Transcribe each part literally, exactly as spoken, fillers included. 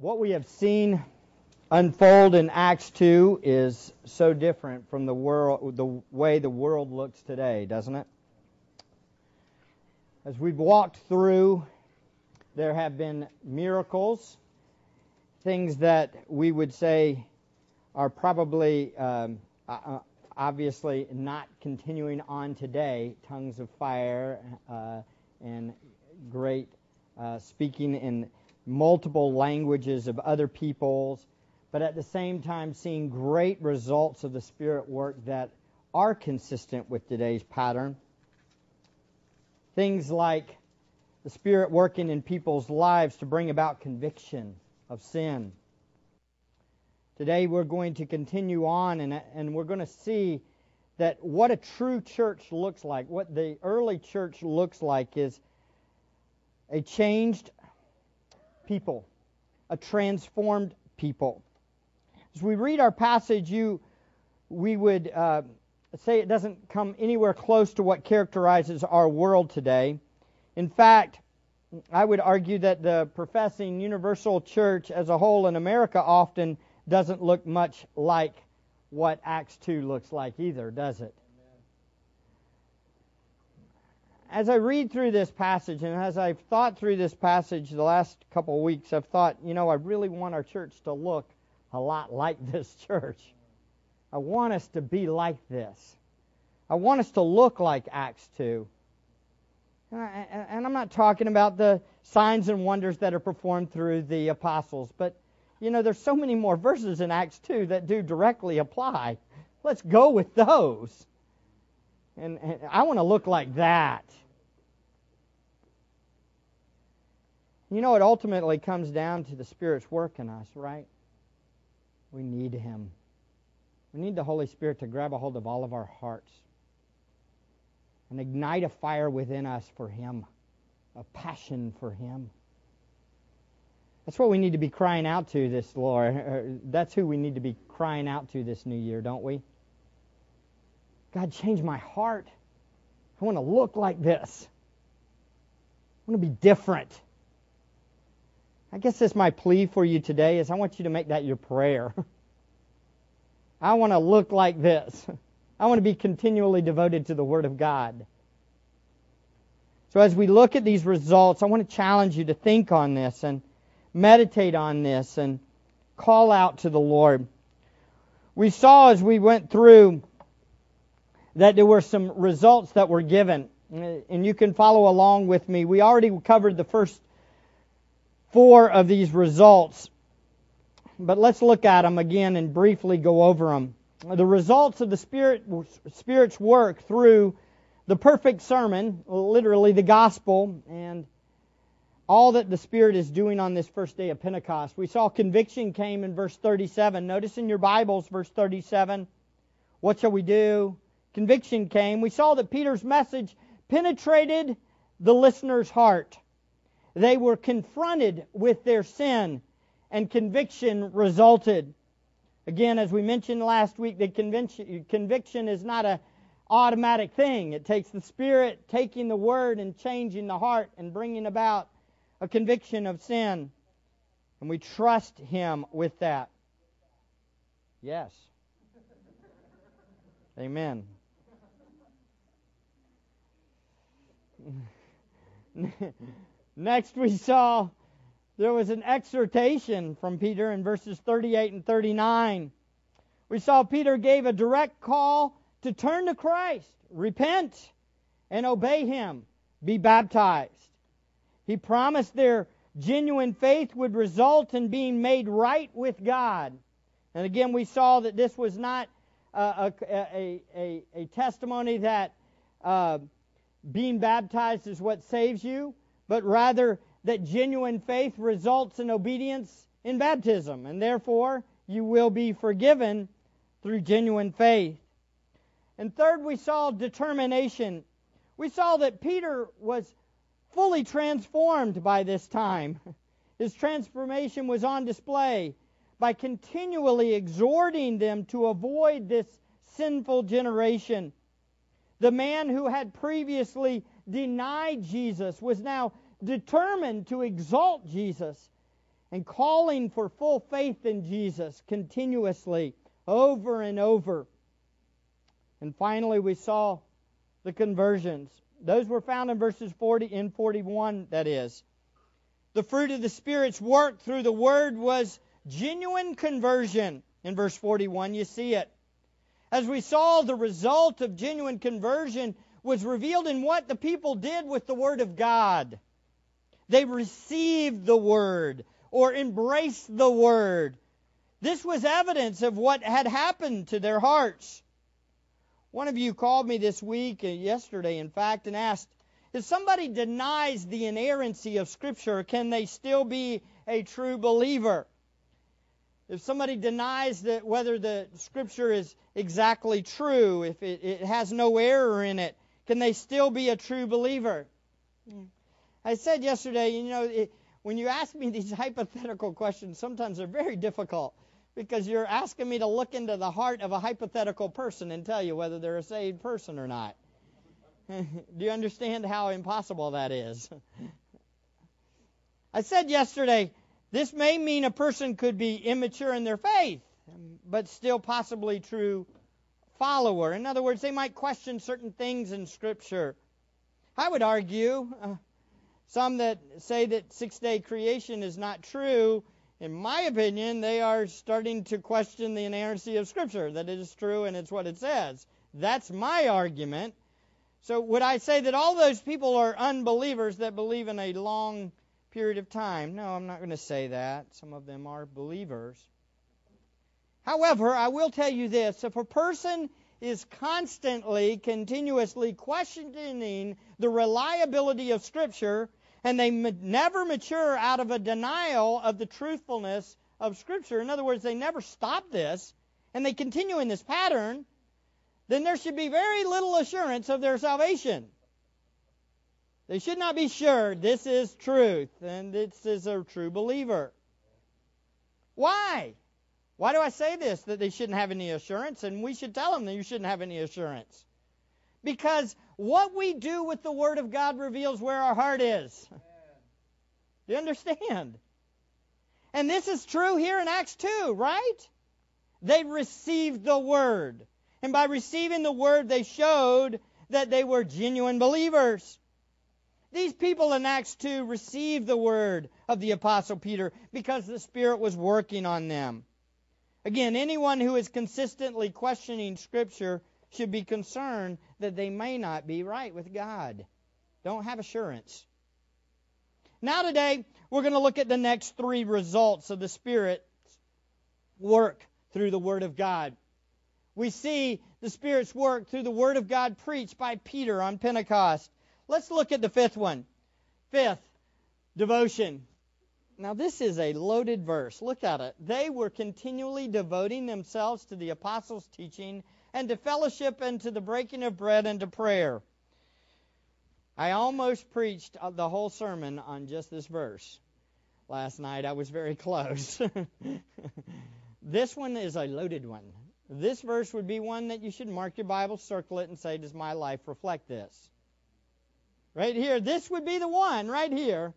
What we have seen unfold in Acts two is so different from the world, the way the world looks today, doesn't it? As we've walked through, there have been miracles, things that we would say are probably um, uh, obviously not continuing on today, tongues of fire uh, and great uh, speaking in multiple languages of other peoples, but at the same time seeing great results of the Spirit work that are consistent with today's pattern. Things like the Spirit working in people's lives to bring about conviction of sin. Today we're going to continue on and, and we're going to see that what a true church looks like, what the early church looks like is a changed people, a transformed people. As we read our passage, you, we would uh, say it doesn't come anywhere close to what characterizes our world today. In fact, I would argue that the professing universal church as a whole in America often doesn't look much like what Acts two looks like either, does it? As I read through this passage and as I've thought through this passage the last couple of weeks, I've thought, you know, I really want our church to look a lot like this church. I want us to be like this. I want us to look like Acts two. And, I, and I'm not talking about the signs and wonders that are performed through the apostles, but, you know, there's so many more verses in Acts two that do directly apply. Let's go with those. And, and I want to look like that. You know, it ultimately comes down to the Spirit's work in us, right? We need Him. We need the Holy Spirit to grab a hold of all of our hearts and ignite a fire within us for Him, a passion for Him. That's what we need to be crying out to this, Lord. That's who we need to be crying out to this new year, don't we? God, change my heart. I want to look like this. I want to be different. I guess that's my plea for you today is I want you to make that your prayer. I want to look like this. I want to be continually devoted to the Word of God. So as we look at these results, I want to challenge you to think on this and meditate on this and call out to the Lord. We saw as we went through that there were some results that were given. And you can follow along with me. We already covered the first four of these results. But let's look at them again and briefly go over them. The results of the Spirit, Spirit's work through the perfect sermon, literally the gospel, and all that the Spirit is doing on this first day of Pentecost. We saw conviction came in verse thirty-seven. Notice in your Bibles, verse thirty-seven, what shall we do? Conviction came. We saw that Peter's message penetrated the listener's heart. They were confronted with their sin, and conviction resulted. Again, as we mentioned last week, the conviction, conviction is not an automatic thing. It takes the Spirit taking the Word and changing the heart and bringing about a conviction of sin. And we trust Him with that. Yes. Amen. Next we saw there was an exhortation from Peter in verses thirty-eight and thirty-nine. We saw Peter gave a direct call to turn to Christ, repent, and obey Him, be baptized. He promised their genuine faith would result in being made right with God. And again, we saw that this was not a, a, a, a testimony that uh, being baptized is what saves you, but rather that genuine faith results in obedience in baptism, and therefore you will be forgiven through genuine faith. And third, we saw determination. We saw that Peter was fully transformed by this time. His transformation was on display by continually exhorting them to avoid this sinful generation. The man who had previously denied Jesus was now determined to exalt Jesus and calling for full faith in Jesus continuously, over and over. And finally, we saw the conversions. Those were found in verses forty and forty-one, that is. The fruit of the Spirit's work through the Word was genuine conversion. In verse forty-one, you see it. As we saw, the result of genuine conversion was revealed in what the people did with the Word of God. They received the Word or embraced the Word. This was evidence of what had happened to their hearts. One of you called me this week, yesterday in fact, and asked, if somebody denies the inerrancy of Scripture, can they still be a true believer? If somebody denies that whether the Scripture is exactly true, if it, it has no error in it, can they still be a true believer? I said yesterday, you know, it, when you ask me these hypothetical questions, sometimes they're very difficult, because you're asking me to look into the heart of a hypothetical person and tell you whether they're a saved person or not. Do you understand how impossible that is? I said yesterday, this may mean a person could be immature in their faith, but still possibly true follower. In other words, they might question certain things in Scripture. I would argue, uh, some that say that six-day creation is not true, in my opinion, they are starting to question the inerrancy of Scripture, that it is true and it's what it says. That's my argument. So would I say that all those people are unbelievers that believe in a long period of time? No, I'm not going to say that. Some of them are believers. However, I will tell you this. If a person is constantly, continuously questioning the reliability of Scripture, and they never mature out of a denial of the truthfulness of Scripture, in other words, they never stop this, and they continue in this pattern, then there should be very little assurance of their salvation. They should not be sure this is truth, and this is a true believer. Why? Why do I say this, that they shouldn't have any assurance, and we should tell them that you shouldn't have any assurance? Because what we do with the Word of God reveals where our heart is. Do you understand? And this is true here in Acts two, right? They received the Word. And by receiving the Word, they showed that they were genuine believers. These people in Acts two received the Word of the Apostle Peter because the Spirit was working on them. Again, anyone who is consistently questioning Scripture should be concerned that they may not be right with God. Don't have assurance. Now today, we're going to look at the next three results of the Spirit's work through the Word of God. We see the Spirit's work through the Word of God preached by Peter on Pentecost. Let's look at the fifth one. Fifth, devotion. Now this is a loaded verse. Look at it. They were continually devoting themselves to the apostles' teaching and to fellowship and to the breaking of bread and to prayer. I almost preached the whole sermon on just this verse. Last night I was very close. This one is a loaded one. This verse would be one that you should mark your Bible, circle it, and say, does my life reflect this? Right here, this would be the one right here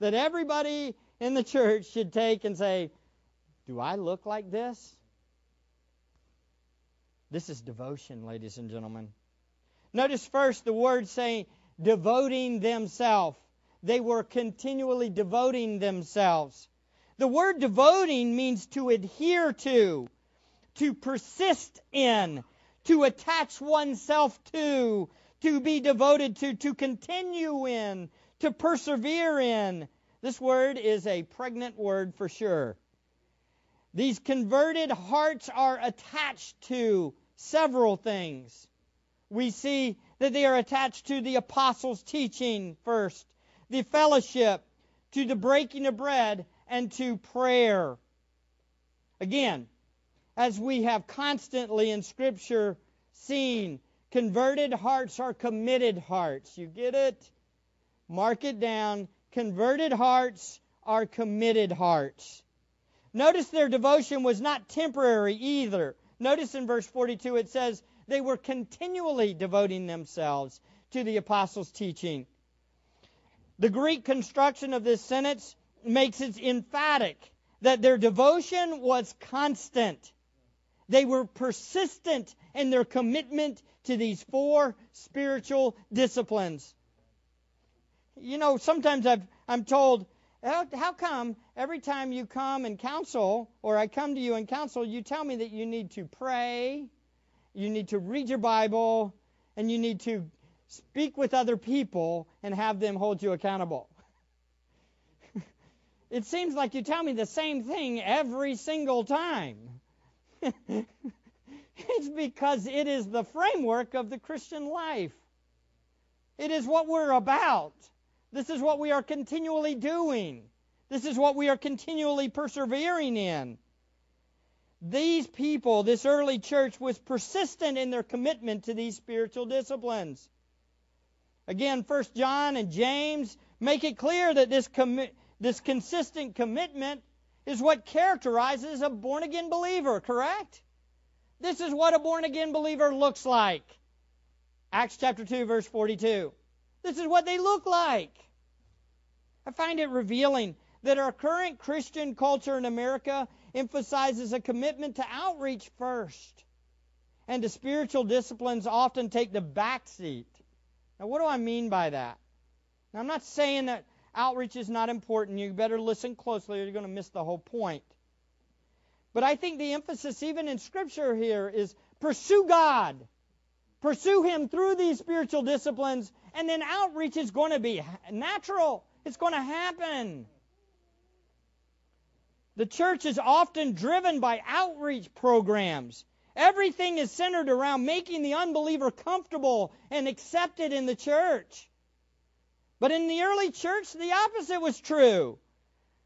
that everybody in the church should take and say, do I look like this? This is devotion, ladies and gentlemen. Notice first the word saying, devoting themselves. They were continually devoting themselves. The word devoting means to adhere to, to persist in, to attach oneself to, to be devoted to, to continue in, to persevere in. This word is a pregnant word for sure. These converted hearts are attached to several things. We see that they are attached to the apostles' teaching first, the fellowship, to the breaking of bread, and to prayer. Again, as we have constantly in Scripture seen, converted hearts are committed hearts. You get it? Mark it down. Converted hearts are committed hearts. Notice their devotion was not temporary either. Notice in verse forty-two it says, they were continually devoting themselves to the apostles' teaching. The Greek construction of this sentence makes it emphatic that their devotion was constant. They were persistent in their commitment to these four spiritual disciplines. You know, sometimes I've, I'm told, how, how come every time you come and counsel, or I come to you and counsel, you tell me that you need to pray, you need to read your Bible, and you need to speak with other people and have them hold you accountable? It seems like you tell me the same thing every single time. It's because it is the framework of the Christian life. It is what we're about. This is what we are continually doing. This is what we are continually persevering in. These people, this early church, was persistent in their commitment to these spiritual disciplines. Again, First John and James make it clear that this commi- this consistent commitment is what characterizes a born-again believer, correct? This is what a born-again believer looks like. Acts chapter two, verse forty-two. This is what they look like. I find it revealing that our current Christian culture in America emphasizes a commitment to outreach first, and the spiritual disciplines often take the back seat. Now, what do I mean by that? Now, I'm not saying that outreach is not important. You better listen closely or you're going to miss the whole point. But I think the emphasis even in Scripture here is pursue God. Pursue Him through these spiritual disciplines, and then outreach is going to be natural. It's going to happen. The church is often driven by outreach programs. Everything is centered around making the unbeliever comfortable and accepted in the church. But in the early church, the opposite was true.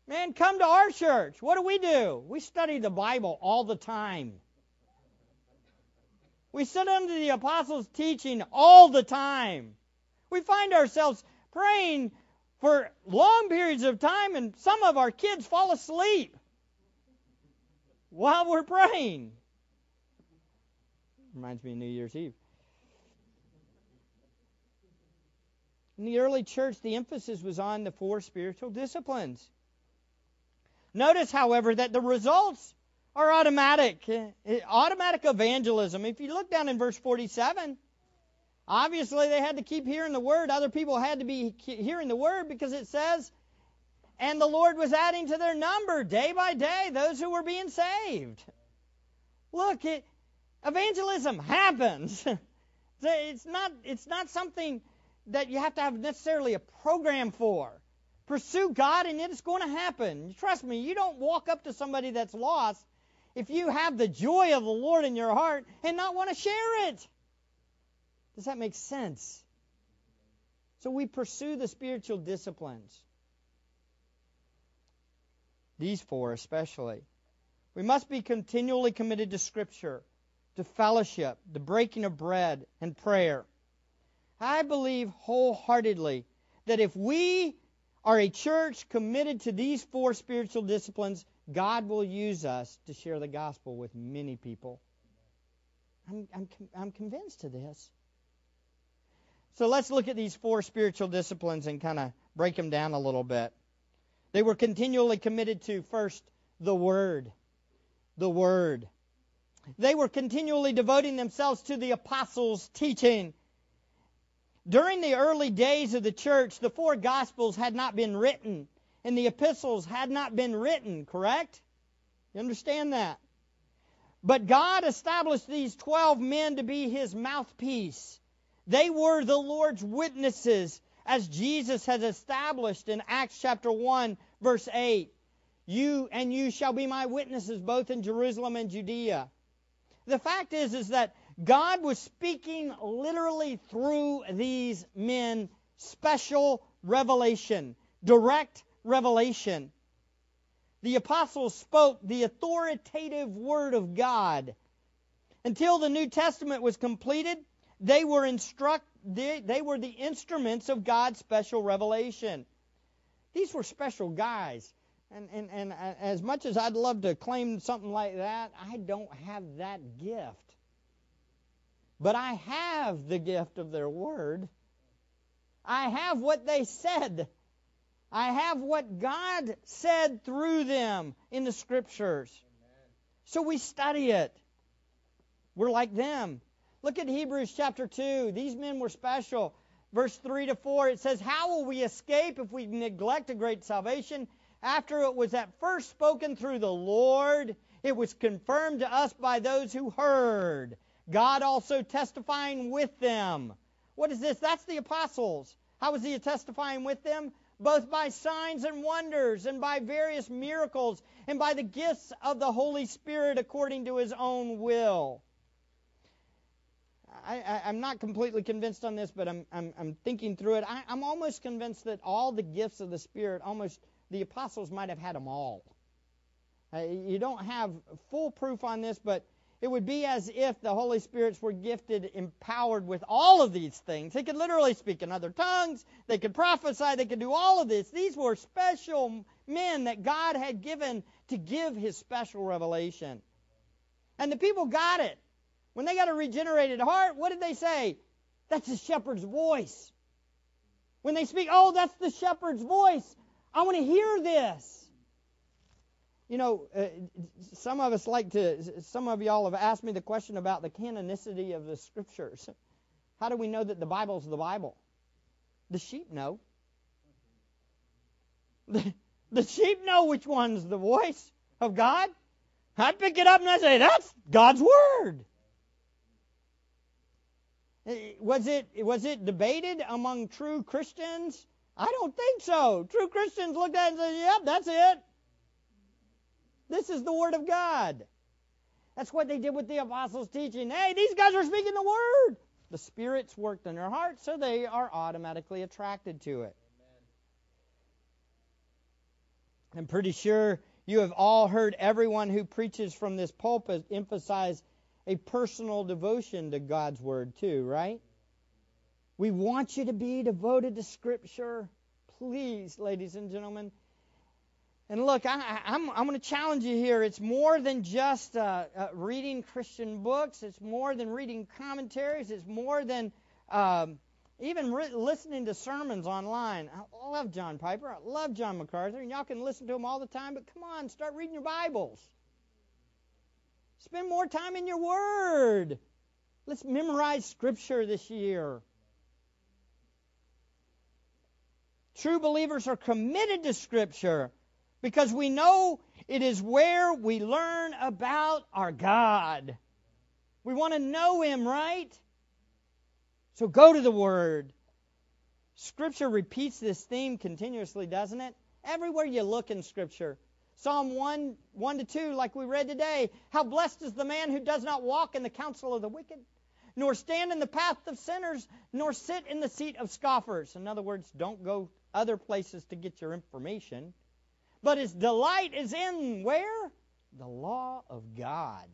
Man, come to our church. What do we do? We study the Bible all the time. We sit under the apostles' teaching all the time. We find ourselves praying for long periods of time, and some of our kids fall asleep while we're praying. Reminds me of New Year's Eve. In the early church, the emphasis was on the four spiritual disciplines. Notice, however, that the results are automatic. Automatic evangelism. If you look down in verse forty-seven, obviously they had to keep hearing the word. Other people had to be hearing the word because it says, and the Lord was adding to their number day by day those who were being saved. Look, it, evangelism happens. It's not, it's not something that you have to have necessarily a program for. Pursue God and it's going to happen. Trust me, you don't walk up to somebody that's lost if you have the joy of the Lord in your heart and not want to share it. Does that make sense? So we pursue the spiritual disciplines. These four especially. We must be continually committed to Scripture, to fellowship, the breaking of bread, and prayer. I believe wholeheartedly that if we are a church committed to these four spiritual disciplines, God will use us to share the gospel with many people. I'm, I'm, I'm convinced of this. So let's look at these four spiritual disciplines and kind of break them down a little bit. They were continually committed to, first, the Word. The Word. They were continually devoting themselves to the apostles' teaching. During the early days of the church, the four Gospels had not been written, and the epistles had not been written, correct? You understand that? But God established these twelve men to be His mouthpiece. They were the Lord's witnesses, as Jesus has established in Acts chapter one, verse eight. You and you shall be my witnesses both in Jerusalem and Judea. The fact is, is that God was speaking literally through these men, special revelation, direct revelation. The apostles spoke the authoritative word of God. Until the New Testament was completed, they were instruct they, they were the instruments of God's special revelation. These were special guys. And, and, and as much as I'd love to claim something like that, I don't have that gift. But I have the gift of their word. I have what they said. I have what God said through them in the Scriptures. Amen. So we study it. We're like them. Look at Hebrews chapter two. These men were special. Verse three to four, it says, "How will we escape if we neglect a great salvation? After it was at first spoken through the Lord, it was confirmed to us by those who heard, God also testifying with them." What is this? That's the apostles. How was he testifying with them? Both by signs and wonders, and by various miracles, and by the gifts of the Holy Spirit according to his own will. I, I, I'm not completely convinced on this, but I'm, I'm, I'm thinking through it. I, I'm almost convinced that all the gifts of the Spirit, almost the apostles might have had them all. Uh, you don't have full proof on this, but it would be as if the Holy Spirits were gifted, empowered with all of these things. They could literally speak in other tongues. They could prophesy. They could do all of this. These were special men that God had given to give his special revelation. And the people got it. When they got a regenerated heart, what did they say? That's the shepherd's voice. When they speak, oh, that's the shepherd's voice. I want to hear this. You know, uh, some of us like to, some of y'all have asked me the question about the canonicity of the Scriptures. How do we know that the Bible's the Bible? The sheep know. The, the sheep know which one's the voice of God. I pick it up and I say, that's God's Word. Was it, was it debated among true Christians? I don't think so. True Christians looked at it and said, yep, that's it. This is the Word of God. That's what they did with the apostles' teaching. Hey, these guys are speaking the Word. The Spirit's worked in their hearts, so they are automatically attracted to it. Amen. I'm pretty sure you have all heard everyone who preaches from this pulpit emphasize a personal devotion to God's Word too, right? We want you to be devoted to Scripture. Please, ladies and gentlemen. And look, I, I'm, I'm going to challenge you here. It's more than just uh, uh, reading Christian books. It's more than reading commentaries. It's more than um, even re- listening to sermons online. I love John Piper. I love John MacArthur. And y'all can listen to them all the time. But come on, start reading your Bibles. Spend more time in your Word. Let's memorize Scripture this year. True believers are committed to Scripture, because we know it is where we learn about our God. We want to know Him, right? So go to the Word. Scripture repeats this theme continuously, doesn't it? Everywhere you look in Scripture. Psalm one, one to two, like we read today. How blessed is the man who does not walk in the counsel of the wicked, nor stand in the path of sinners, nor sit in the seat of scoffers. In other words, don't go other places to get your information. But his delight is in where? The law of God.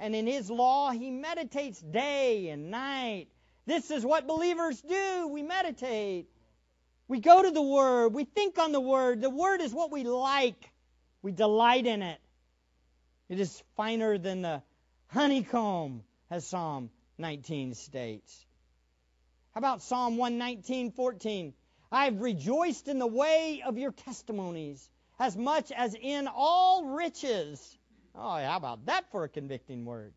And in his law he meditates day and night. This is what believers do. We meditate. We go to the Word. We think on the Word. The Word is what we like. We delight in it. It is finer than the honeycomb, as Psalm nineteen states. How about Psalm one nineteen, fourteen? I've rejoiced in the way of your testimonies, as much as in all riches. Oh, how about that for a convicting word?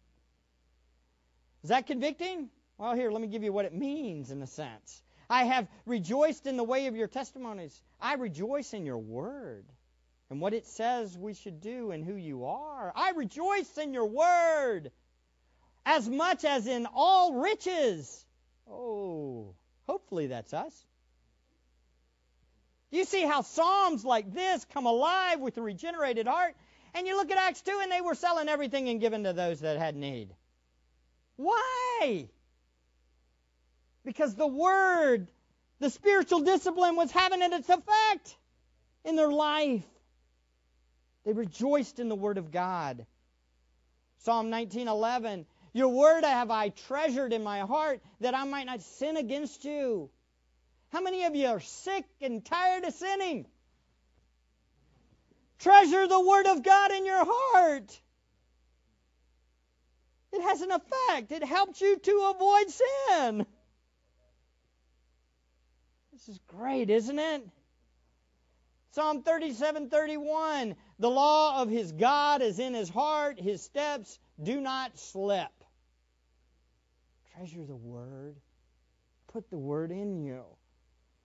Is that convicting? Well, here, let me give you what it means in a sense. I have rejoiced in the way of your testimonies. I rejoice in your Word and what it says we should do and who you are. I rejoice in your Word as much as in all riches. Oh, hopefully that's us. You see how psalms like this come alive with a regenerated heart. And you look at Acts two, and they were selling everything and giving to those that had need. Why? Because the Word, the spiritual discipline, was having its effect in their life. They rejoiced in the Word of God. Psalm nineteen eleven, your Word have I treasured in my heart, that I might not sin against you. How many of you are sick and tired of sinning? Treasure the Word of God in your heart. It has an effect. It helps you to avoid sin. This is great, isn't it? Psalm thirty-seven thirty-one, the law of his God is in his heart, his steps do not slip. Treasure the word. Put the word in you.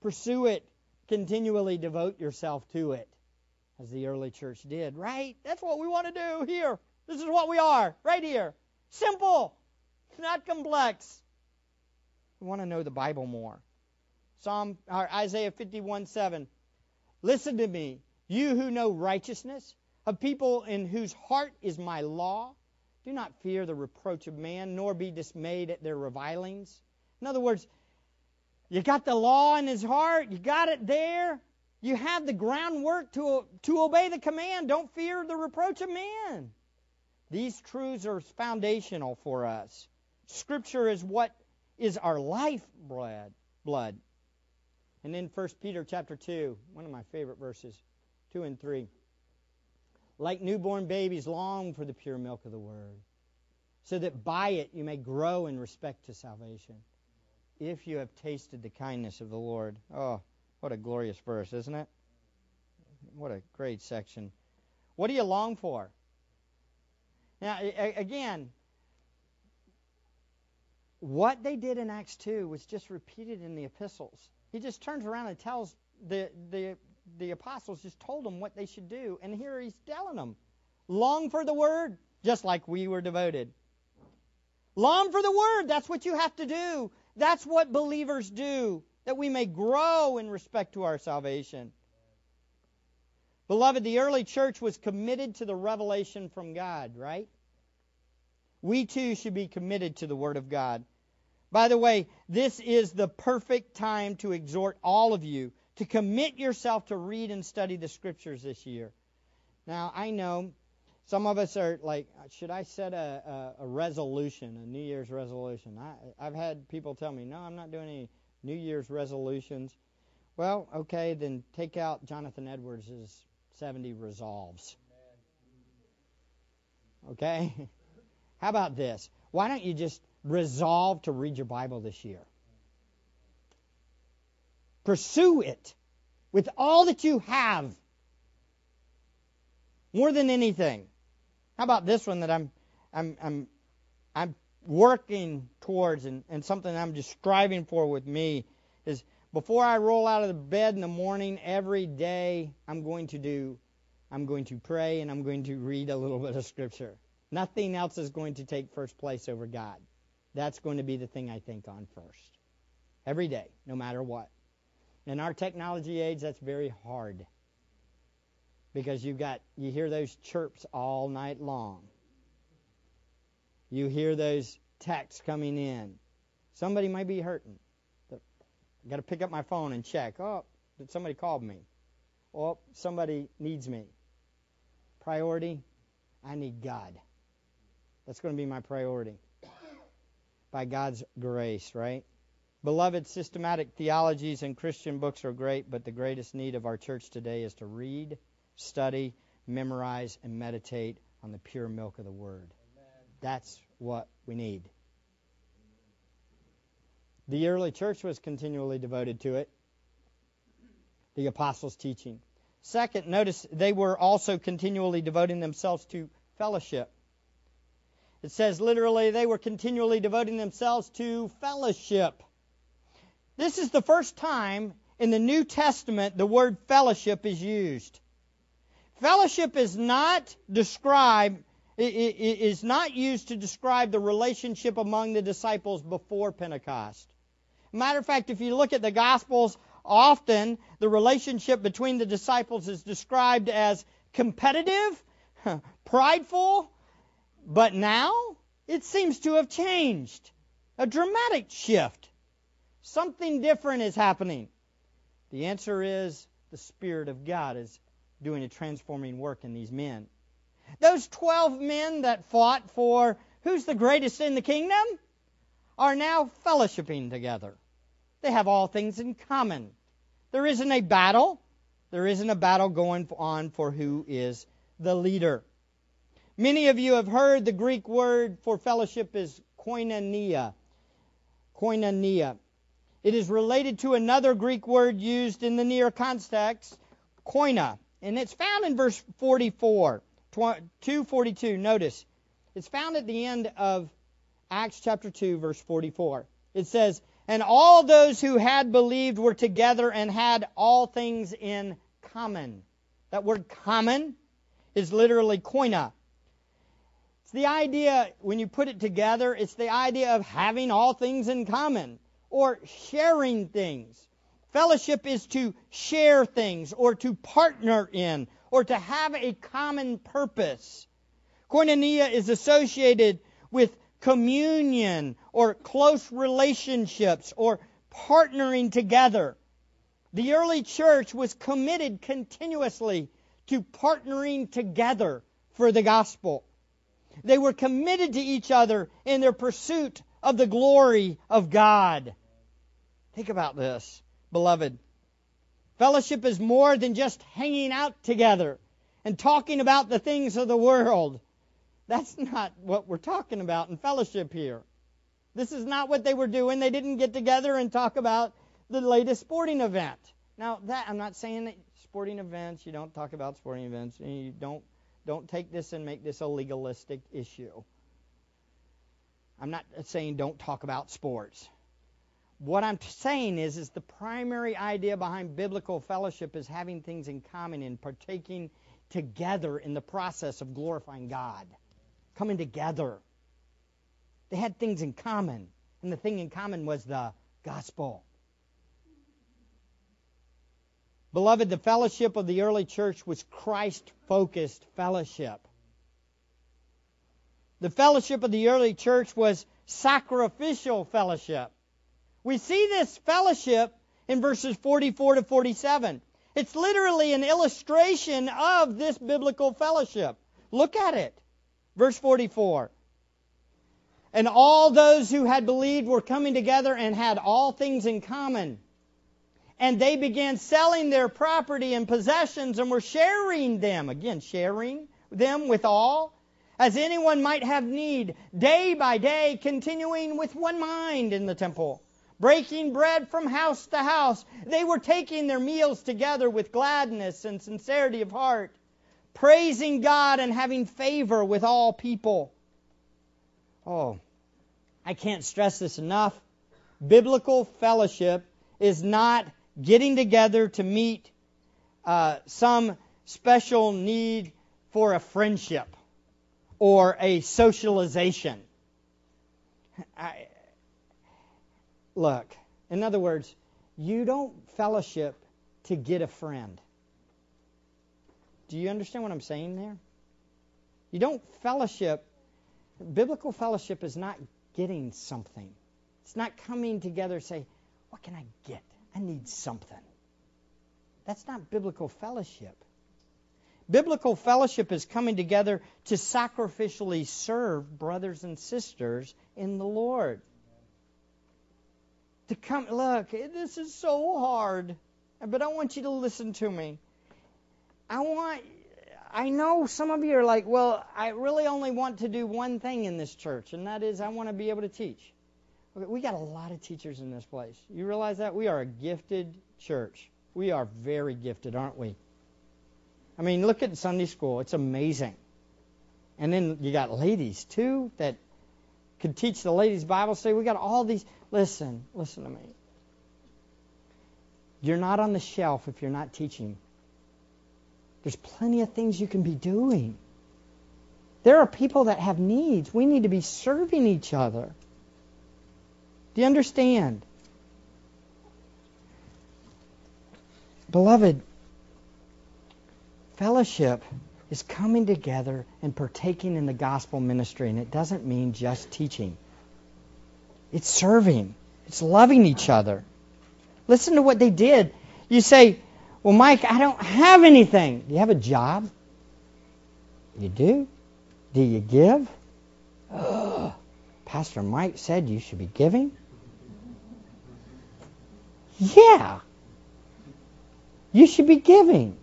Pursue it. Continually devote yourself to it, as the early church did, right? That's what we want to do here. This is what we are, right here. Simple, not complex. We want to know the Bible more. Psalm or Isaiah fifty-one seven. Listen to me, you who know righteousness, of people in whose heart is my law. Do not fear the reproach of man, nor be dismayed at their revilings. In other words, you got the law in his heart. You got it there. You have the groundwork to, to obey the command. Don't fear the reproach of man. These truths are foundational for us. Scripture is what is our life blood. And then First Peter chapter two, one of my favorite verses, two and three. Like newborn babies, long for the pure milk of the word, so that by it you may grow in respect to salvation, if you have tasted the kindness of the Lord. Oh, what a glorious verse, isn't it? What a great section. What do you long for? Now, again, what they did in Acts two was just repeated in the epistles. He just turns around and tells the the the apostles, just told them what they should do. And here he's telling them, long for the word, just like we were devoted. Long for the word, that's what you have to do. That's what believers do, that we may grow in respect to our salvation. Beloved, the early church was committed to the revelation from God, right? We too should be committed to the Word of God. By the way, this is the perfect time to exhort all of you to commit yourself to read and study the Scriptures this year. Now, I know some of us are like, should I set a, a, a resolution, a New Year's resolution? I, I've had people tell me, no, I'm not doing any New Year's resolutions. Well, okay, then take out Jonathan Edwards' seventy resolves. Okay? How about this? Why don't you just resolve to read your Bible this year? Pursue it with all that you have, more than anything. How about this one that I'm I'm I'm I'm working towards, and, and something I'm just striving for with me is, before I roll out of the bed in the morning every day, I'm going to do I'm going to pray and I'm going to read a little bit of Scripture. Nothing else is going to take first place over God. That's going to be the thing I think on first. Every day, no matter what. In our technology age, that's very hard. Because you've got, you hear those chirps all night long. You hear those texts coming in. Somebody might be hurting. I've got to pick up my phone and check. Oh, did somebody call me? Oh, somebody needs me. Priority, I need God. That's going to be my priority. By God's grace, right? Beloved, systematic theologies and Christian books are great, but the greatest need of our church today is to read, study, memorize, and meditate on the pure milk of the Word. That's what we need. The early church was continually devoted to it, the apostles' teaching. Second, notice they were also continually devoting themselves to fellowship. It says literally they were continually devoting themselves to fellowship. This is the first time in the New Testament the word fellowship is used. Fellowship is not described, is not used to describe the relationship among the disciples before Pentecost. Matter of fact, if you look at the Gospels, often the relationship between the disciples is described as competitive, prideful, but now it seems to have changed. A dramatic shift. Something different is happening. The answer is the Spirit of God is doing a transforming work in these men. Those twelve men that fought for who's the greatest in the kingdom are now fellowshipping together. They have all things in common. There isn't a battle. There isn't a battle going on for who is the leader. Many of you have heard the Greek word for fellowship is koinonia. Koinonia. It is related to another Greek word used in the near context, koina. And it's found in verse forty-four, two forty-two. Notice, it's found at the end of Acts chapter two, verse forty-four. It says, and all those who had believed were together and had all things in common. That word common is literally koina. It's the idea, when you put it together, it's the idea of having all things in common or sharing things. Fellowship is to share things or to partner in or to have a common purpose. Koinonia is associated with communion or close relationships or partnering together. The early church was committed continuously to partnering together for the gospel. They were committed to each other in their pursuit of the glory of God. Think about this, beloved. Fellowship is more than just hanging out together and talking about the things of the world. That's not what we're talking about in fellowship here. This is not what they were doing. They didn't get together and talk about the latest sporting event. Now, that I'm not saying that sporting events, you don't talk about sporting events. You don't don't take this and make this a legalistic issue. I'm not saying don't talk about sports. What I'm saying is, is the primary idea behind biblical fellowship is having things in common and partaking together in the process of glorifying God. Coming together. They had things in common. And the thing in common was the gospel. Beloved, the fellowship of the early church was Christ-focused fellowship. The fellowship of the early church was sacrificial fellowship. We see this fellowship in verses forty-four to forty-seven. It's literally an illustration of this biblical fellowship. Look at it. Verse forty-four. And all those who had believed were coming together and had all things in common. And they began selling their property and possessions and were sharing them. Again, sharing them with all, as anyone might have need, day by day, continuing with one mind in the temple, breaking bread from house to house. They were taking their meals together with gladness and sincerity of heart, praising God and having favor with all people. Oh, I can't stress this enough. Biblical fellowship is not getting together to meet uh, some special need for a friendship or a socialization. I, look, in other words, you don't fellowship to get a friend. Do you understand what I'm saying there? You don't fellowship. Biblical fellowship is not getting something. It's not coming together and say, what can I get? I need something. That's not biblical fellowship. Biblical fellowship is coming together to sacrificially serve brothers and sisters in the Lord. To come, look, this is so hard, but I want you to listen to me. I want, I know some of you are like, well, I really only want to do one thing in this church, and that is I want to be able to teach. Okay, we got a lot of teachers in this place. You realize that? We are a gifted church. We are very gifted, aren't we? I mean, look at Sunday school. It's amazing. And then you got ladies, too, that could teach the ladies' Bible study. We got all these. Listen, listen to me. You're not on the shelf if you're not teaching. There's plenty of things you can be doing. There are people that have needs. We need to be serving each other. Do you understand? Beloved, fellowship is coming together and partaking in the gospel ministry, and it doesn't mean just teaching. It's serving. It's loving each other. Listen to what they did. You say, well, Mike, I don't have anything. Do you have a job? You do? Do you give? Oh, Pastor Mike said you should be giving. Yeah. You should be giving.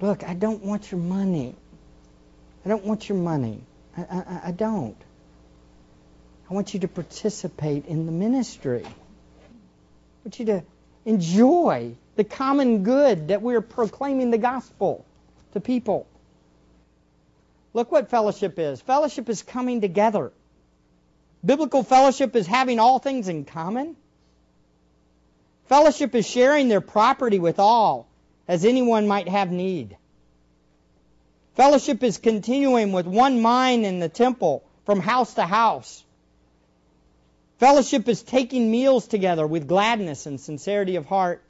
Look, I don't want your money. I don't want your money. I, I, I don't. I want you to participate in the ministry. I want you to enjoy the common good that we're proclaiming the gospel to people. Look what fellowship is. Fellowship is coming together. Biblical fellowship is having all things in common. Fellowship is sharing their property with all, as anyone might have need. Fellowship is continuing with one mind in the temple, from house to house. Fellowship is taking meals together with gladness and sincerity of heart.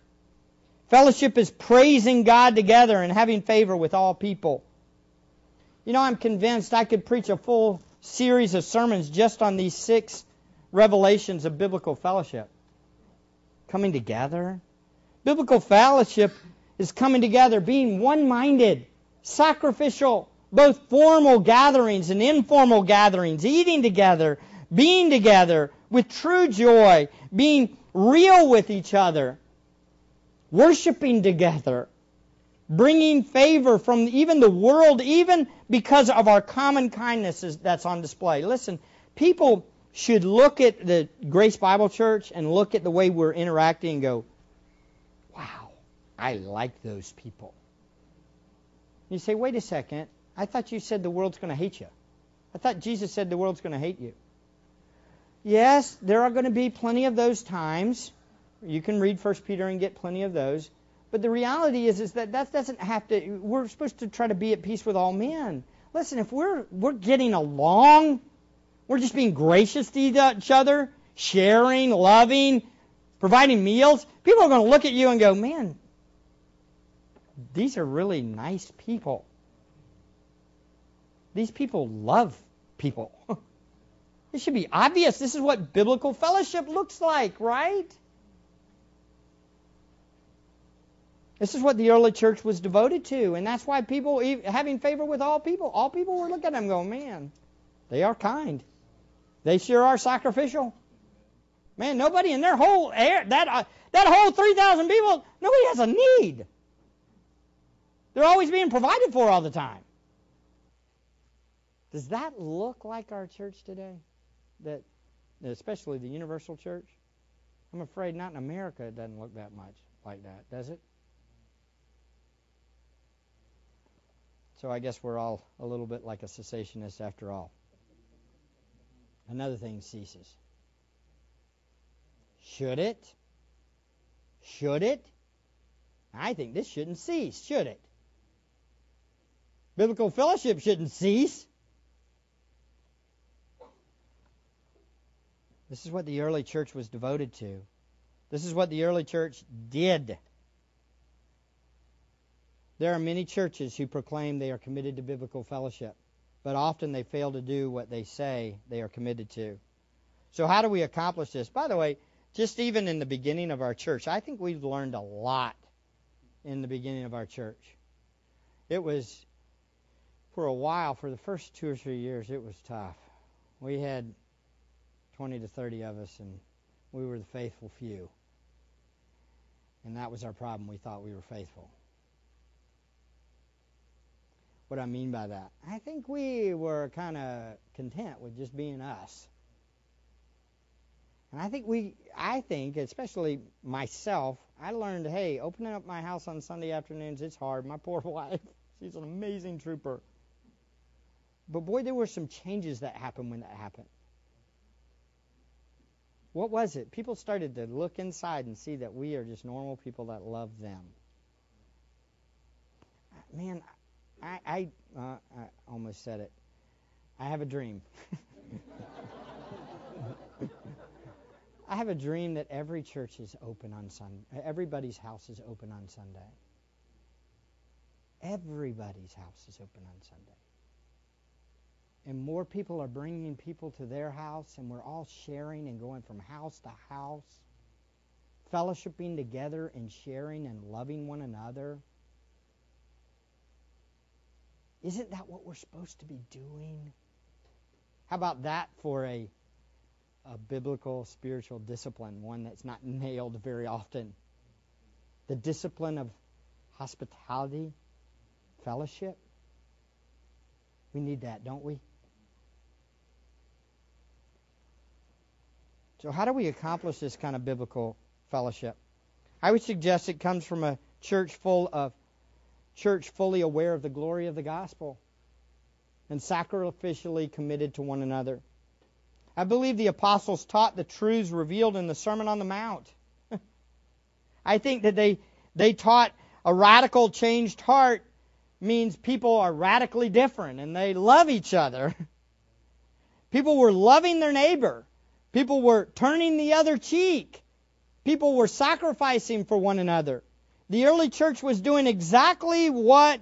Fellowship is praising God together and having favor with all people. You know, I'm convinced I could preach a full series of sermons just on these six revelations of biblical fellowship. Coming together. Biblical fellowship is coming together, being one-minded, sacrificial, both formal gatherings and informal gatherings, eating together, being together with true joy, being real with each other, worshiping together, bringing favor from even the world, even because of our common kindness that's on display. Listen, people should look at the Grace Bible Church and look at the way we're interacting and go, wow, I like those people. You say, wait a second, I thought you said the world's going to hate you. I thought Jesus said the world's going to hate you. Yes, there are going to be plenty of those times. You can read First Peter and get plenty of those. But the reality is, is that that doesn't have to... We're supposed to try to be at peace with all men. Listen, if we're we're getting along, we're just being gracious to each other, sharing, loving, providing meals, people are going to look at you and go, man, these are really nice people. These people love people. It should be obvious. This is what biblical fellowship looks like, right? This is what the early church was devoted to, and that's why people, having favor with all people, all people were looking at them going, man, they are kind. They sure are sacrificial. Man, nobody in their whole, air, that, uh, that whole three thousand people, nobody has a need. They're always being provided for all the time. Does that look like our church today? That, especially the universal church? I'm afraid not in America it doesn't look that much like that, does it? So I guess we're all a little bit like a cessationist after all. Another thing ceases. Should it? Should it? I think this shouldn't cease, should it? Biblical fellowship shouldn't cease. This is what the early church was devoted to. This is what the early church did. There are many churches who proclaim they are committed to biblical fellowship, but often they fail to do what they say they are committed to. So how do we accomplish this? By the way, just even in the beginning of our church, I think we've learned a lot in the beginning of our church. It was, for a while, for the first two or three years, it was tough. We had twenty to thirty of us, and we were the faithful few. And that was our problem. We thought we were faithful. What I mean by that, I think we were kind of content with just being us. And I think we, I think, especially myself, I learned, hey, opening up my house on Sunday afternoons, it's hard. My poor wife, she's an amazing trooper. But boy, there were some changes that happened when that happened. What was it? People started to look inside and see that we are just normal people that love them. Man, I, I, uh, I almost said it. I have a dream. I have a dream that every church is open on Sunday. Everybody's house is open on Sunday. Everybody's house is open on Sunday. And more people are bringing people to their house, and we're all sharing and going from house to house, fellowshipping together and sharing and loving one another. Isn't that what we're supposed to be doing? How about that for a, a biblical spiritual discipline, one that's not nailed very often? The discipline of hospitality, fellowship. We need that, don't we? So how do we accomplish this kind of biblical fellowship? I would suggest it comes from a church full of church fully aware of the glory of the gospel and sacrificially committed to one another. I believe the apostles taught the truths revealed in the Sermon on the Mount. I think that they they taught a radical changed heart means people are radically different and they love each other. People were loving their neighbor. People were turning the other cheek. People were sacrificing for one another. The early church was doing exactly what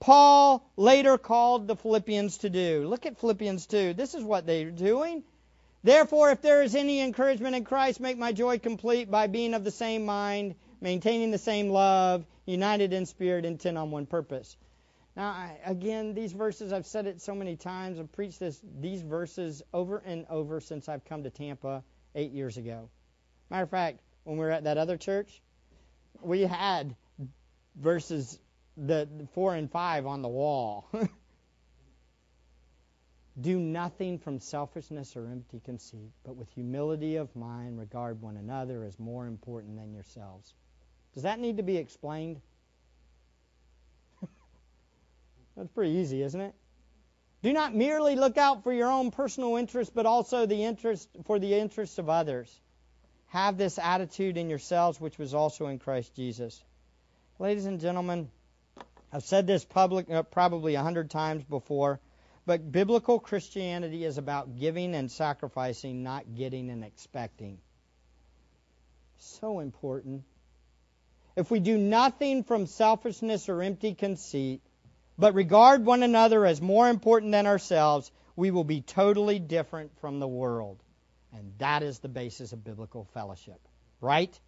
Paul later called the Philippians to do. Look at Philippians two. This is what they're doing. Therefore, if there is any encouragement in Christ, make my joy complete by being of the same mind, maintaining the same love, united in spirit, intent on one purpose. Now, I, again, these verses, I've said it so many times. I've preached this, these verses over and over since I've come to Tampa eight years ago. Matter of fact, when we were at that other church, we had verses the, the four and five on the wall. Do nothing from selfishness or empty conceit, but with humility of mind regard one another as more important than yourselves. Does that need to be explained? That's pretty easy, isn't it? Do not merely look out for your own personal interest, but also the interest for the interests of others. Have this attitude in yourselves, which was also in Christ Jesus. Ladies and gentlemen, I've said this public, uh, probably a hundred times before, but biblical Christianity is about giving and sacrificing, not getting and expecting. So important. If we do nothing from selfishness or empty conceit, but regard one another as more important than ourselves, we will be totally different from the world. And that is the basis of biblical fellowship. Right?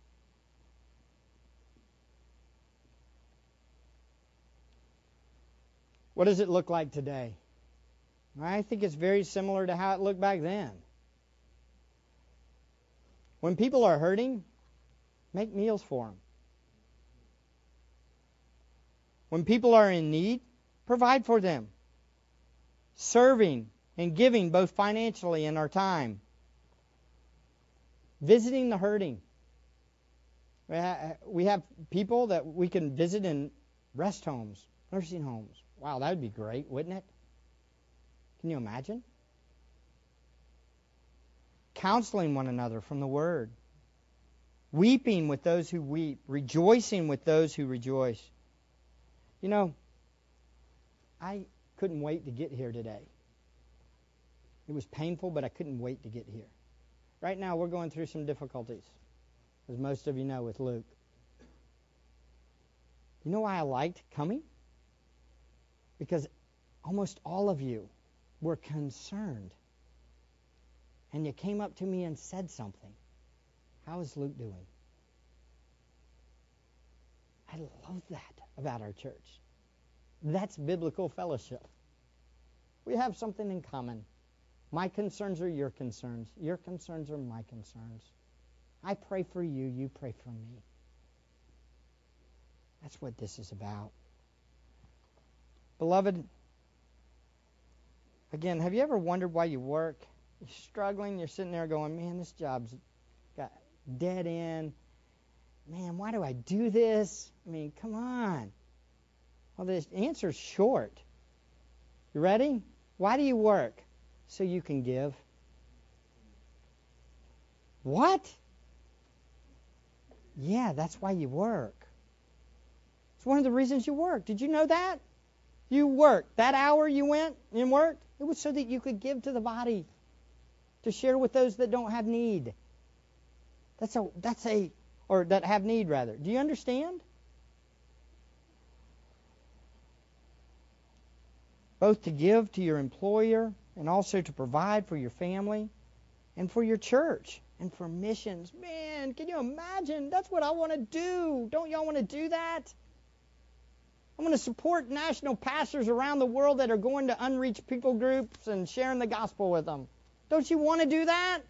What does it look like today? I think it's very similar to how it looked back then. When people are hurting, make meals for them. When people are in need, provide for them. Serving and giving both financially and our time. Visiting the hurting. We have people that we can visit in rest homes, nursing homes. Wow, that would be great, wouldn't it? Can you imagine? Counseling one another from the Word. Weeping with those who weep. Rejoicing with those who rejoice. You know, I couldn't wait to get here today. It was painful, but I couldn't wait to get here. Right now, we're going through some difficulties, as most of you know, with Luke. You know why I liked coming? Because almost all of you were concerned. And you came up to me and said something. How is Luke doing? I love that about our church. That's biblical fellowship. We have something in common. My concerns are your concerns. Your concerns are my concerns. I pray for you. You pray for me. That's what this is about. Beloved, again, have you ever wondered why you work? You're struggling. You're sitting there going, man, this job's got dead end. Man, why do I do this? I mean, come on. Well, the answer's short. You ready? Why do you work? So you can give. What? Yeah, that's why you work. It's one of the reasons you work. Did you know that? You worked. That hour you went and worked, it was so that you could give to the body, to share with those that don't have need. That's a, that's a, or that have need, rather. Do you understand? Both to give to your employer and also to provide for your family and for your church and for missions. Man, can you imagine? That's what I want to do. Don't y'all want to do that? I'm going to support national pastors around the world that are going to unreached people groups and sharing the gospel with them. Don't you want to do that?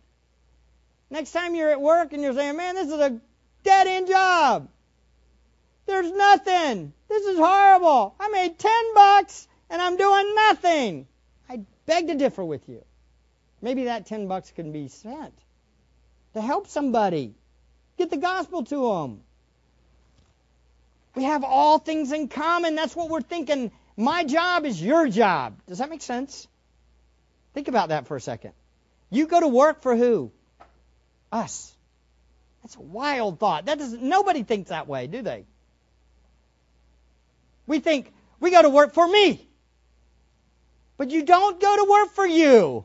Next time you're at work and you're saying, man, this is a dead-end job. There's nothing. This is horrible. I made ten bucks and I'm doing nothing. I beg to differ with you. Maybe that ten bucks can be sent to help somebody. Get the gospel to them. We have all things in common. That's what we're thinking. My job is your job. Does that make sense? Think about that for a second. You go to work for who? Us. That's a wild thought. That doesn't, nobody thinks that way, do they? We think, we go to work for me. But you don't go to work for you.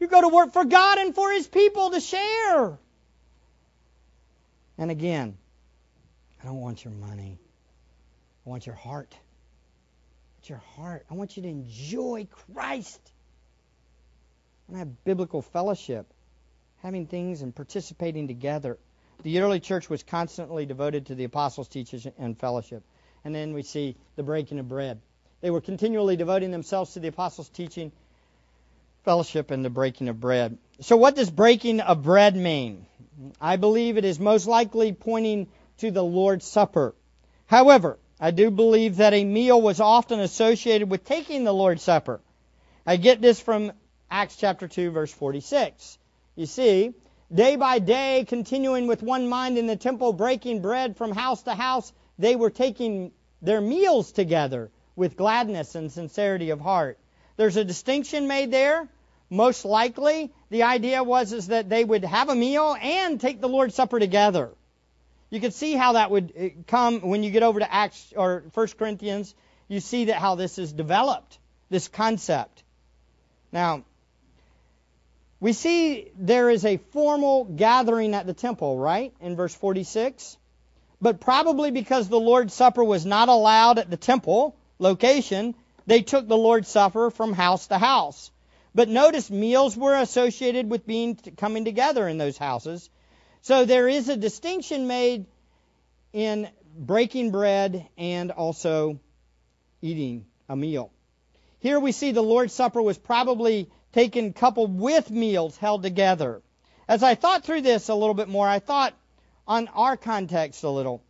You go to work for God and for His people to share. And again, I don't want your money. I want your heart. I want your heart. I want you to enjoy Christ. I want to have biblical fellowship, having things and participating together. The early church was constantly devoted to the apostles' teaching and fellowship. And then we see the breaking of bread. They were continually devoting themselves to the apostles' teaching, fellowship, and the breaking of bread. So what does breaking of bread mean? I believe it is most likely pointing to the Lord's Supper. However, I do believe that a meal was often associated with taking the Lord's Supper. I get this from Acts chapter two, verse forty-six. You see, day by day, continuing with one mind in the temple, breaking bread from house to house, they were taking their meals together with gladness and sincerity of heart. There's a distinction made there. Most likely, the idea was is that they would have a meal and take the Lord's Supper together. You can see how that would come when you get over to Acts or First Corinthians. You see that how this is developed, this concept. Now, we see there is a formal gathering at the temple, right? In verse forty-six. But probably because the Lord's Supper was not allowed at the temple location, they took the Lord's Supper from house to house. But notice, meals were associated with being coming together in those houses. So there is a distinction made in breaking bread and also eating a meal. Here we see the Lord's Supper was probably taken coupled with meals held together. As I thought through this a little bit more, I thought on our context a little.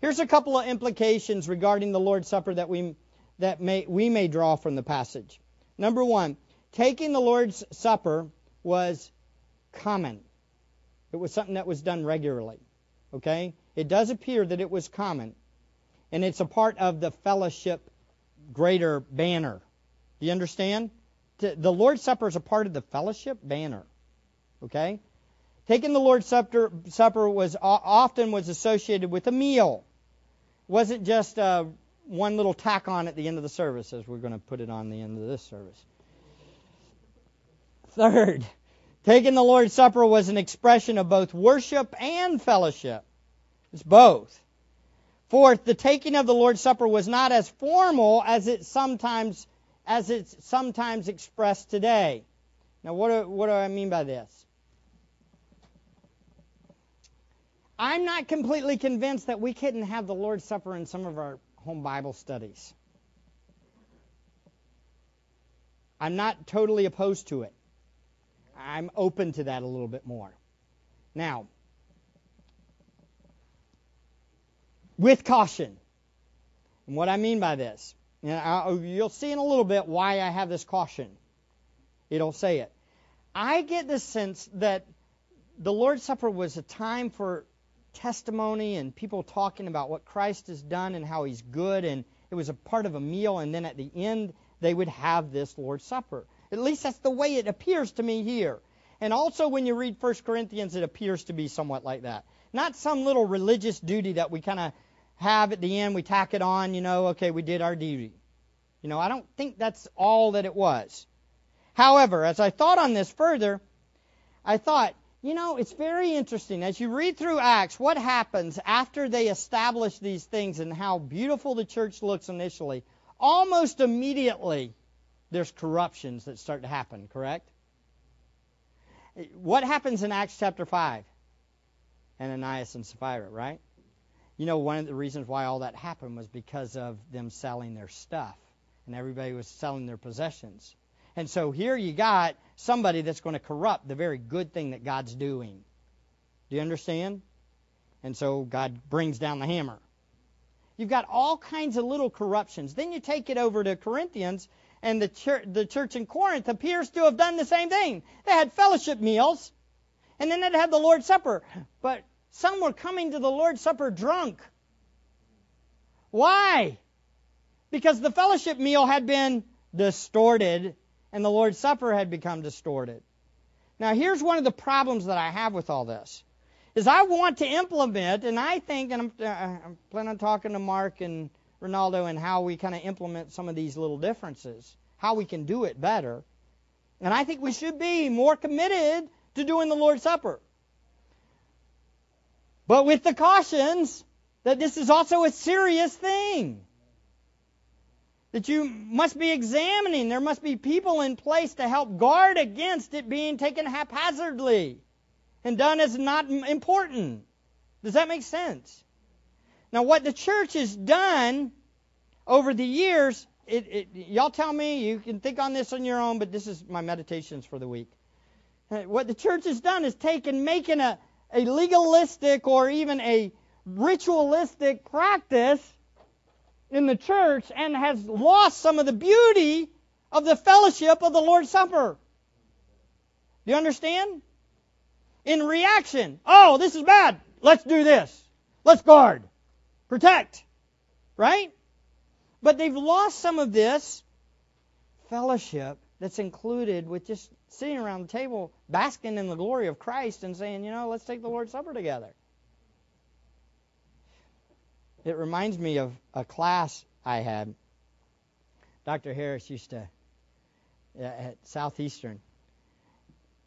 Here's a couple of implications regarding the Lord's Supper that we that may we may draw from the passage. Number one, taking the Lord's Supper was common. It was something that was done regularly. Okay? It does appear that it was common. And it's a part of the fellowship greater banner. Do you understand? The Lord's Supper is a part of the fellowship banner. Okay? Taking the Lord's Supper, supper was often was associated with a meal. It wasn't just uh, one little tack on at the end of the service, as we're going to put it on the end of this service. Third, taking the Lord's Supper was an expression of both worship and fellowship. It's both. Fourth, the taking of the Lord's Supper was not as formal as it sometimes as it's sometimes expressed today. Now, what do, what do I mean by this? I'm not completely convinced that we couldn't have the Lord's Supper in some of our home Bible studies. I'm not totally opposed to it. I'm open to that a little bit more. Now, with caution. And what I mean by this, and I, you'll see in a little bit why I have this caution. It'll say it. I get the sense that the Lord's Supper was a time for testimony and people talking about what Christ has done and how He's good, and it was a part of a meal, and then at the end they would have this Lord's Supper. At least that's the way it appears to me here. And also when you read First Corinthians, it appears to be somewhat like that. Not some little religious duty that we kind of have at the end, we tack it on, you know, okay, we did our duty. You know, I don't think that's all that it was. However, as I thought on this further, I thought, you know, it's very interesting. As you read through Acts, what happens after they establish these things and how beautiful the church looks initially, almost immediately there's corruptions that start to happen, correct? What happens in Acts chapter five? Ananias and Sapphira, right? You know, one of the reasons why all that happened was because of them selling their stuff. And everybody was selling their possessions. And so here you got somebody that's going to corrupt the very good thing that God's doing. Do you understand? And so God brings down the hammer. You've got all kinds of little corruptions. Then you take it over to Corinthians, and the church, the church in Corinth appears to have done the same thing. They had fellowship meals, and then they'd have the Lord's Supper. But some were coming to the Lord's Supper drunk. Why? Because the fellowship meal had been distorted and the Lord's Supper had become distorted. Now, here's one of the problems that I have with all this, is I want to implement, and I think, and I'm, uh, I'm planning on talking to Mark and Ronaldo and how we kind of implement some of these little differences, how we can do it better. And I think we should be more committed to doing the Lord's Supper. But with the cautions that this is also a serious thing, that you must be examining. There must be people in place to help guard against it being taken haphazardly and done as not important. Does that make sense? Now, what the church has done over the years, it, it, y'all tell me, you can think on this on your own, but this is my meditations for the week. What the church has done is taken making a, a legalistic or even a ritualistic practice in the church and has lost some of the beauty of the fellowship of the Lord's Supper. Do you understand? In reaction, oh, this is bad. Let's do this. Let's guard. Protect. Right? But they've lost some of this fellowship that's included with just sitting around the table, basking in the glory of Christ and saying, you know, let's take the Lord's Supper together. It reminds me of a class I had. Doctor Harris used to, at Southeastern,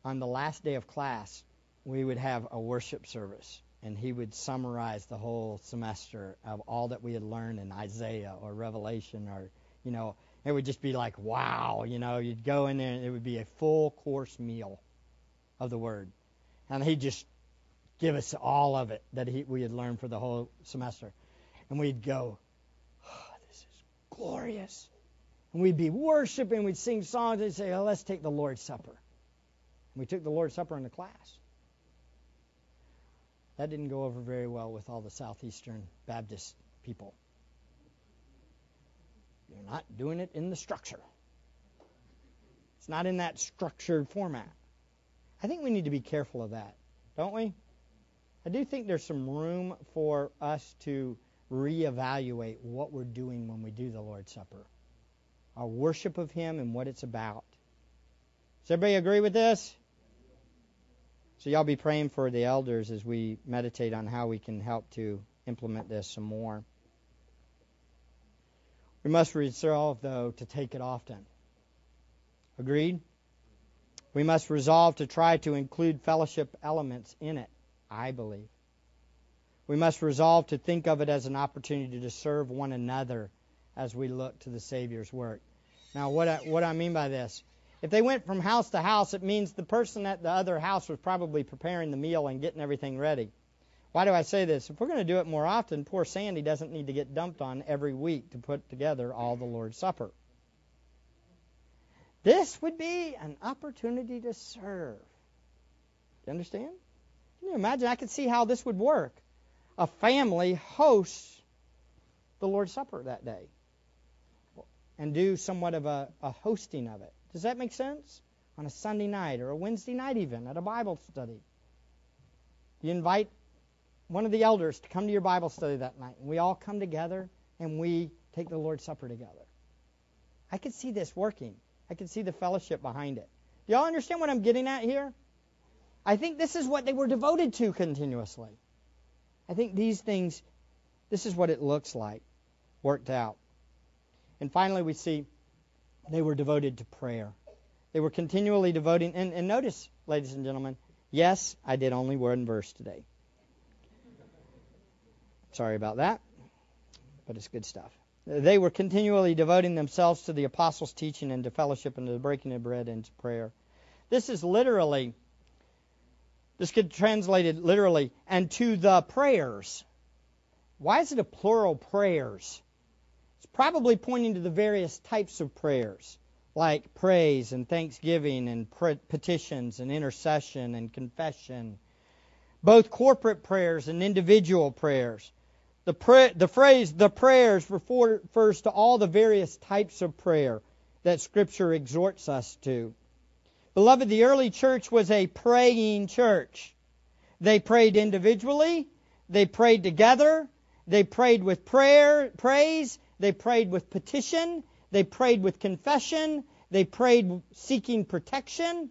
on the last day of class, we would have a worship service, and he would summarize the whole semester of all that we had learned in Isaiah or Revelation, or, you know, it would just be like, wow, you know, you'd go in there and it would be a full course meal of the Word. And he'd just give us all of it that he, we had learned for the whole semester. And we'd go, oh, this is glorious. And we'd be worshiping, we'd sing songs, and say, oh, let's take the Lord's Supper. And we took the Lord's Supper in the class. That didn't go over very well with all the Southeastern Baptist people. You're not doing it in the structure. It's not in that structured format. I think we need to be careful of that, don't we? I do think there's some room for us to reevaluate what we're doing when we do the Lord's Supper, our worship of Him and what it's about. Does everybody agree with this? So y'all be praying for the elders as we meditate on how we can help to implement this some more. We must resolve, though, to take it often. Agreed? We must resolve to try to include fellowship elements in it, I believe. We must resolve to think of it as an opportunity to serve one another as we look to the Savior's work. Now, what I, what I mean by this, if they went from house to house, it means the person at the other house was probably preparing the meal and getting everything ready. Why do I say this? If we're going to do it more often, poor Sandy doesn't need to get dumped on every week to put together all the Lord's Supper. This would be an opportunity to serve. You understand? Can you imagine? I could see how this would work. A family hosts the Lord's Supper that day and do somewhat of a, a hosting of it. Does that make sense? On a Sunday night or a Wednesday night even at a Bible study. You invite one of the elders to come to your Bible study that night, and we all come together and we take the Lord's Supper together. I could see this working. I could see the fellowship behind it. Do y'all understand what I'm getting at here? I think this is what they were devoted to continuously. I think these things, this is what it looks like, worked out. And finally, we see they were devoted to prayer. They were continually devoting, and, and notice, ladies and gentlemen, yes, I did only one verse today. Sorry about that, but it's good stuff. They were continually devoting themselves to the apostles' teaching and to fellowship and to the breaking of bread and to prayer. This is literally... This could be translated literally, and to the prayers. Why is it a plural prayers? It's probably pointing to the various types of prayers, like praise and thanksgiving and petitions and intercession and confession, both corporate prayers and individual prayers. The, pra- the phrase, the prayers, refers to all the various types of prayer that Scripture exhorts us to. Beloved, the early church was a praying church. They prayed individually. They prayed together. They prayed with prayer, praise. They prayed with petition. They prayed with confession. They prayed seeking protection.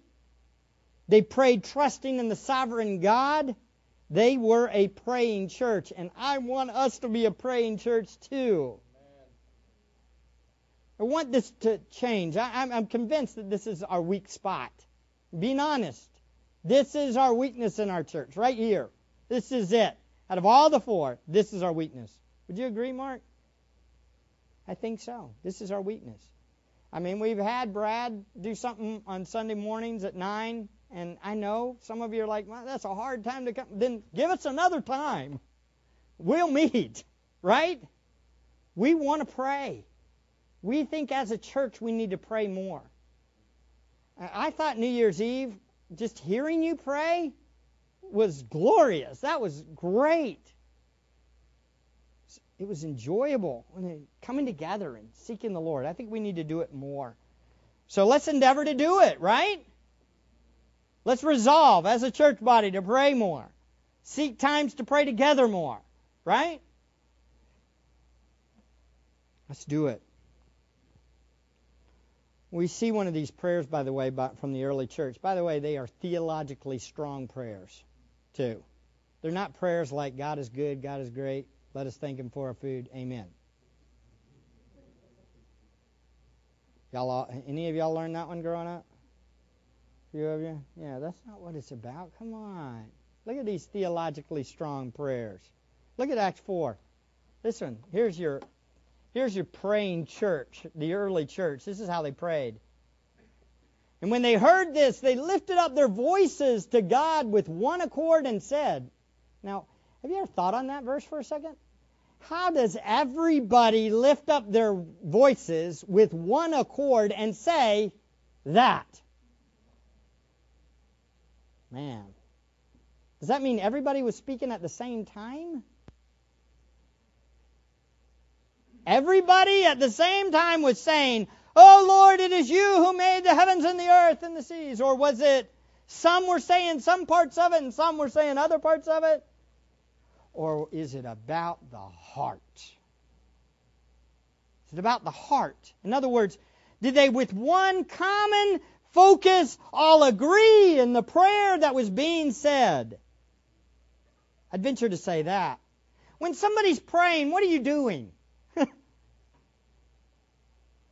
They prayed trusting in the sovereign God. They were a praying church, and I want us to be a praying church too. I want this to change. I, I'm, I'm convinced that this is our weak spot. Being honest, this is our weakness in our church, right here. This is it. Out of all the four, this is our weakness. Would you agree, Mark? I think so. This is our weakness. I mean, we've had Brad do something on Sunday mornings at nine, and I know some of you are like, well, that's a hard time to come. Then give us another time. We'll meet, right? We want to pray. We think as a church we need to pray more. I thought New Year's Eve, just hearing you pray was glorious. That was great. It was enjoyable. Coming together and seeking the Lord. I think we need to do it more. So let's endeavor to do it, right? Let's resolve as a church body to pray more. Seek times to pray together more, right? Let's do it. We see one of these prayers, by the way, by, from the early church. By the way, they are theologically strong prayers, too. They're not prayers like, God is good, God is great, let us thank Him for our food, amen. Y'all, all, any of y'all learned that one growing up? A few of you? Yeah, that's not what it's about. Come on. Look at these theologically strong prayers. Look at Acts four. This one, here's your... Here's your praying church, the early church. This is how they prayed. And when they heard this, they lifted up their voices to God with one accord and said, now, have you ever thought on that verse for a second? How does everybody lift up their voices with one accord and say that? Man. Does that mean everybody was speaking at the same time? Everybody at the same time was saying, oh Lord, it is you who made the heavens and the earth and the seas. Or was it some were saying some parts of it and some were saying other parts of it? Or is it about the heart? Is it about the heart? In other words, did they with one common focus all agree in the prayer that was being said? I'd venture to say that. When somebody's praying, what are you doing?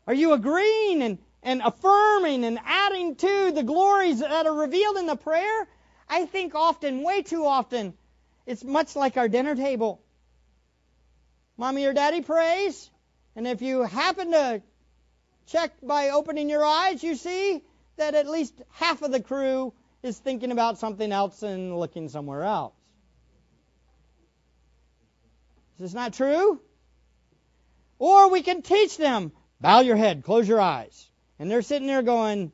Are you agreeing and, and affirming and adding to the glories that are revealed in the prayer? I think often, way too often, it's much like our dinner table. Mommy or daddy prays, and if you happen to check by opening your eyes, you see that at least half of the crew is thinking about something else and looking somewhere else. Is this not true? Or we can teach them, bow your head, close your eyes. And they're sitting there going,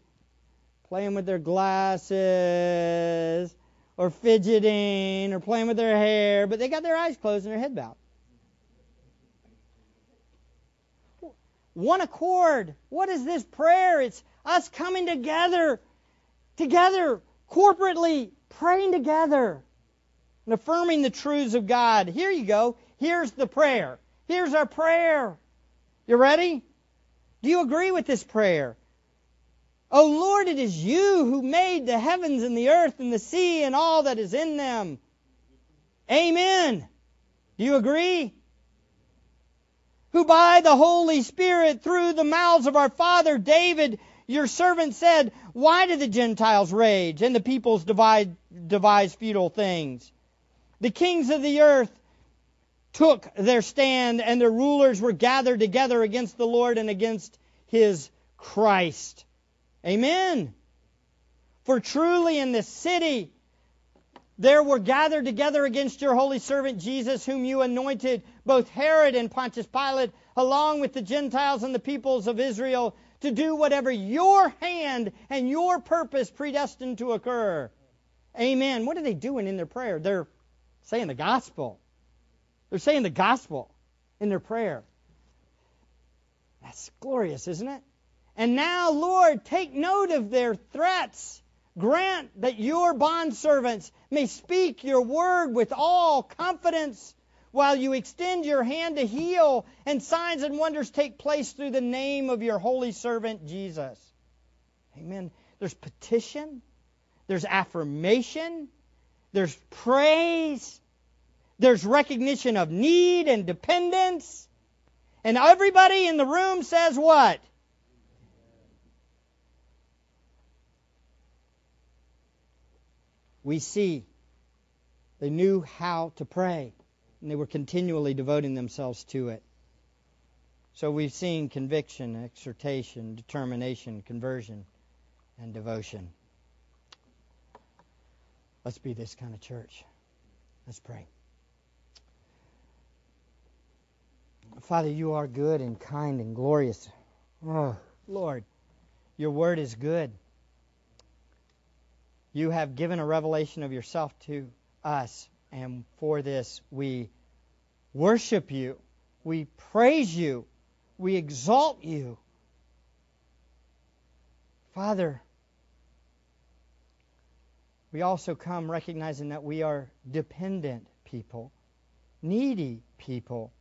playing with their glasses, or fidgeting, or playing with their hair, but they got their eyes closed and their head bowed. One accord. What is this prayer? It's us coming together, together, corporately, praying together, and affirming the truths of God. Here you go. Here's the prayer. Here's our prayer. You ready? Do you agree with this prayer? O Lord, it is you who made the heavens and the earth and the sea and all that is in them. Amen. Do you agree? Who by the Holy Spirit through the mouths of our father David, your servant said, why do the Gentiles rage and the peoples divide, devise futile things? The kings of the earth took their stand, and their rulers were gathered together against the Lord and against His Christ. Amen. For truly in this city there were gathered together against your holy servant Jesus, whom you anointed, both Herod and Pontius Pilate, along with the Gentiles and the peoples of Israel, to do whatever your hand and your purpose predestined to occur. Amen. What are they doing in their prayer? They're saying the gospel. They're saying the gospel in their prayer. That's glorious, isn't it? And now, Lord, take note of their threats. Grant that your bondservants may speak your word with all confidence while you extend your hand to heal, and signs and wonders take place through the name of your holy servant Jesus. Amen. There's petition. There's affirmation. There's praise. There's recognition of need and dependence. And everybody in the room says what? We see they knew how to pray, and they were continually devoting themselves to it. So we've seen conviction, exhortation, determination, conversion, and devotion. Let's be this kind of church. Let's pray. Father, you are good and kind and glorious. Oh, Lord, your word is good. You have given a revelation of yourself to us, and for this we worship you, we praise you, we exalt you. Father, we also come recognizing that we are dependent people, needy people.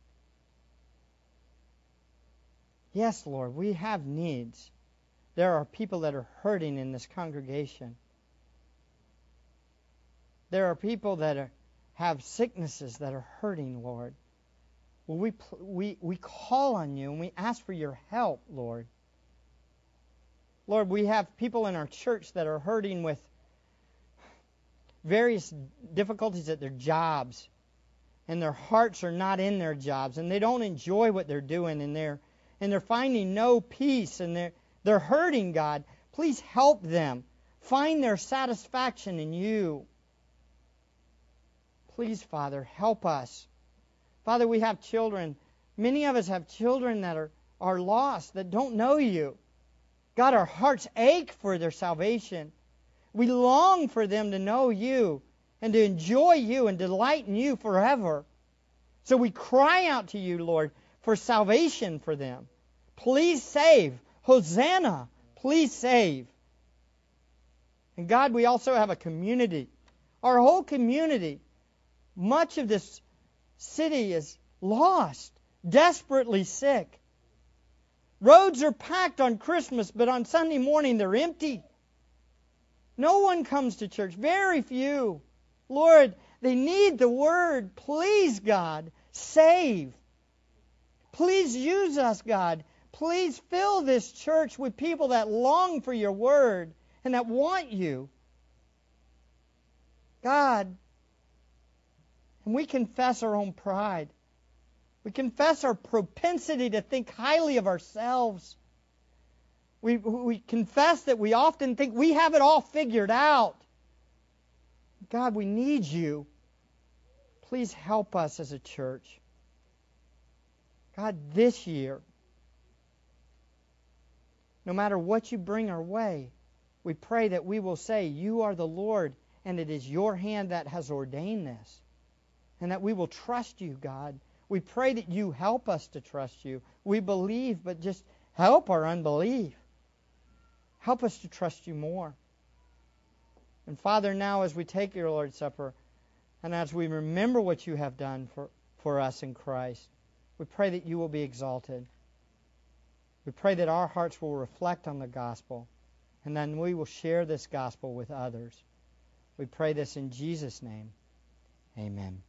Yes, Lord, we have needs. There are people that are hurting in this congregation. There are people that are, have sicknesses that are hurting, Lord. Well, we, we, we call on you and we ask for your help, Lord. Lord, we have people in our church that are hurting with various difficulties at their jobs, and their hearts are not in their jobs, and they don't enjoy what they're doing, and they're, and they're finding no peace, and they're, they're hurting, God. Please help them find their satisfaction in you. Please, Father, help us. Father, we have children. Many of us have children that are, are lost, that don't know you. God, our hearts ache for their salvation. We long for them to know you and to enjoy you and delight in you forever. So we cry out to you, Lord, for salvation for them. Please save. Hosanna, please save. And God, we also have a community. Our whole community. Much of this city is lost, desperately sick. Roads are packed on Christmas, but on Sunday morning they're empty. No one comes to church, very few. Lord, they need the word. Please, God, save. Please use us, God. Please fill this church with people that long for your word and that want you. God, and we confess our own pride. We confess our propensity to think highly of ourselves. We, we confess that we often think we have it all figured out. God, we need you. Please help us as a church. God, this year, no matter what you bring our way, we pray that we will say, you are the Lord, and it is your hand that has ordained this. And that we will trust you, God. We pray that you help us to trust you. We believe, but just help our unbelief. Help us to trust you more. And Father, now as we take your Lord's Supper, and as we remember what you have done for, for us in Christ, we pray that you will be exalted. We pray that our hearts will reflect on the gospel, and then we will share this gospel with others. We pray this in Jesus' name. Amen.